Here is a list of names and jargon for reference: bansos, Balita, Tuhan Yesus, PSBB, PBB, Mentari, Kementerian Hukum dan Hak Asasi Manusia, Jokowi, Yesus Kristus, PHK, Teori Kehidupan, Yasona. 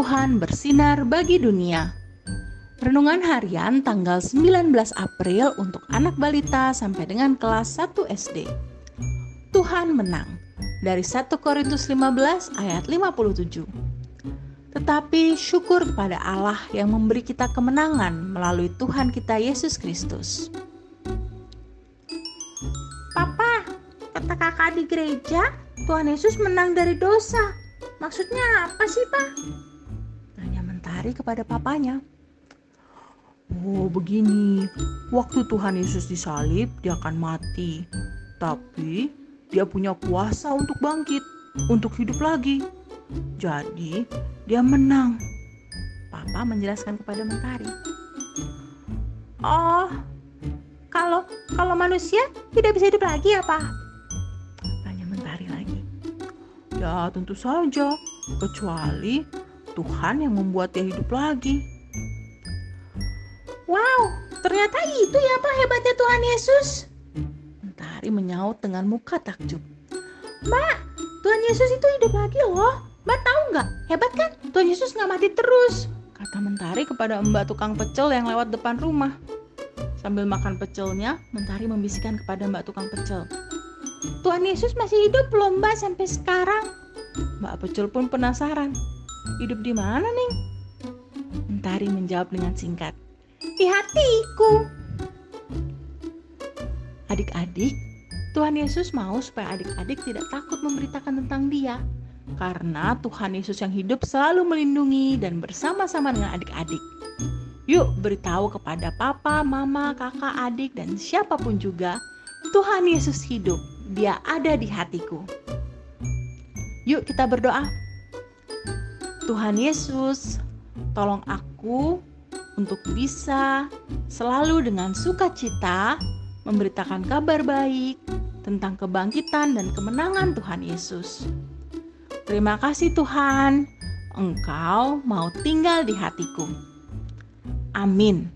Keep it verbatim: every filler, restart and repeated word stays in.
Tuhan bersinar bagi dunia. Renungan harian tanggal sembilan belas April untuk anak balita sampai dengan kelas satu S D. Tuhan menang, dari satu Korintus lima belas ayat lima puluh tujuh. Tetapi syukur kepada Allah yang memberi kita kemenangan melalui Tuhan kita Yesus Kristus. Papa, kata kakak di gereja, Tuhan Yesus menang dari dosa. Maksudnya apa sih, Pak? Tanya Mentari kepada papanya. Oh begini, waktu Tuhan Yesus disalib dia akan mati, tapi dia punya kuasa untuk bangkit, untuk hidup lagi. Jadi dia menang. Papa menjelaskan kepada Mentari. Oh, kalau kalau manusia tidak bisa hidup lagi ya Pak? Tanya Mentari lagi. Ya tentu saja, kecuali Tuhan yang membuat dia hidup lagi. Wow, ternyata itu ya Pak hebatnya Tuhan Yesus. Mentari menyaut dengan muka takjub. Mbak, Tuhan Yesus itu hidup lagi loh. Mbak tahu nggak? Hebat kan? Tuhan Yesus nggak mati terus. Kata Mentari kepada mbak tukang pecel yang lewat depan rumah. Sambil makan pecelnya, Mentari membisikkan kepada mbak tukang pecel. Tuhan Yesus masih hidup belum Mbak sampai sekarang? Mbak pecel pun penasaran. Hidup di mana Ning? Mentari menjawab dengan singkat. Di hatiku. Adik-adik, Tuhan Yesus mau supaya adik-adik tidak takut memberitakan tentang Dia, karena Tuhan Yesus yang hidup selalu melindungi dan bersama-sama dengan adik-adik. Yuk beritahu kepada papa, mama, kakak, adik, dan siapapun juga, Tuhan Yesus hidup, Dia ada di hatiku. Yuk kita berdoa. Tuhan Yesus, tolong aku untuk bisa selalu dengan sukacita memberitakan kabar baik tentang kebangkitan dan kemenangan Tuhan Yesus. Terima kasih Tuhan, Engkau mau tinggal di hatiku. Amin.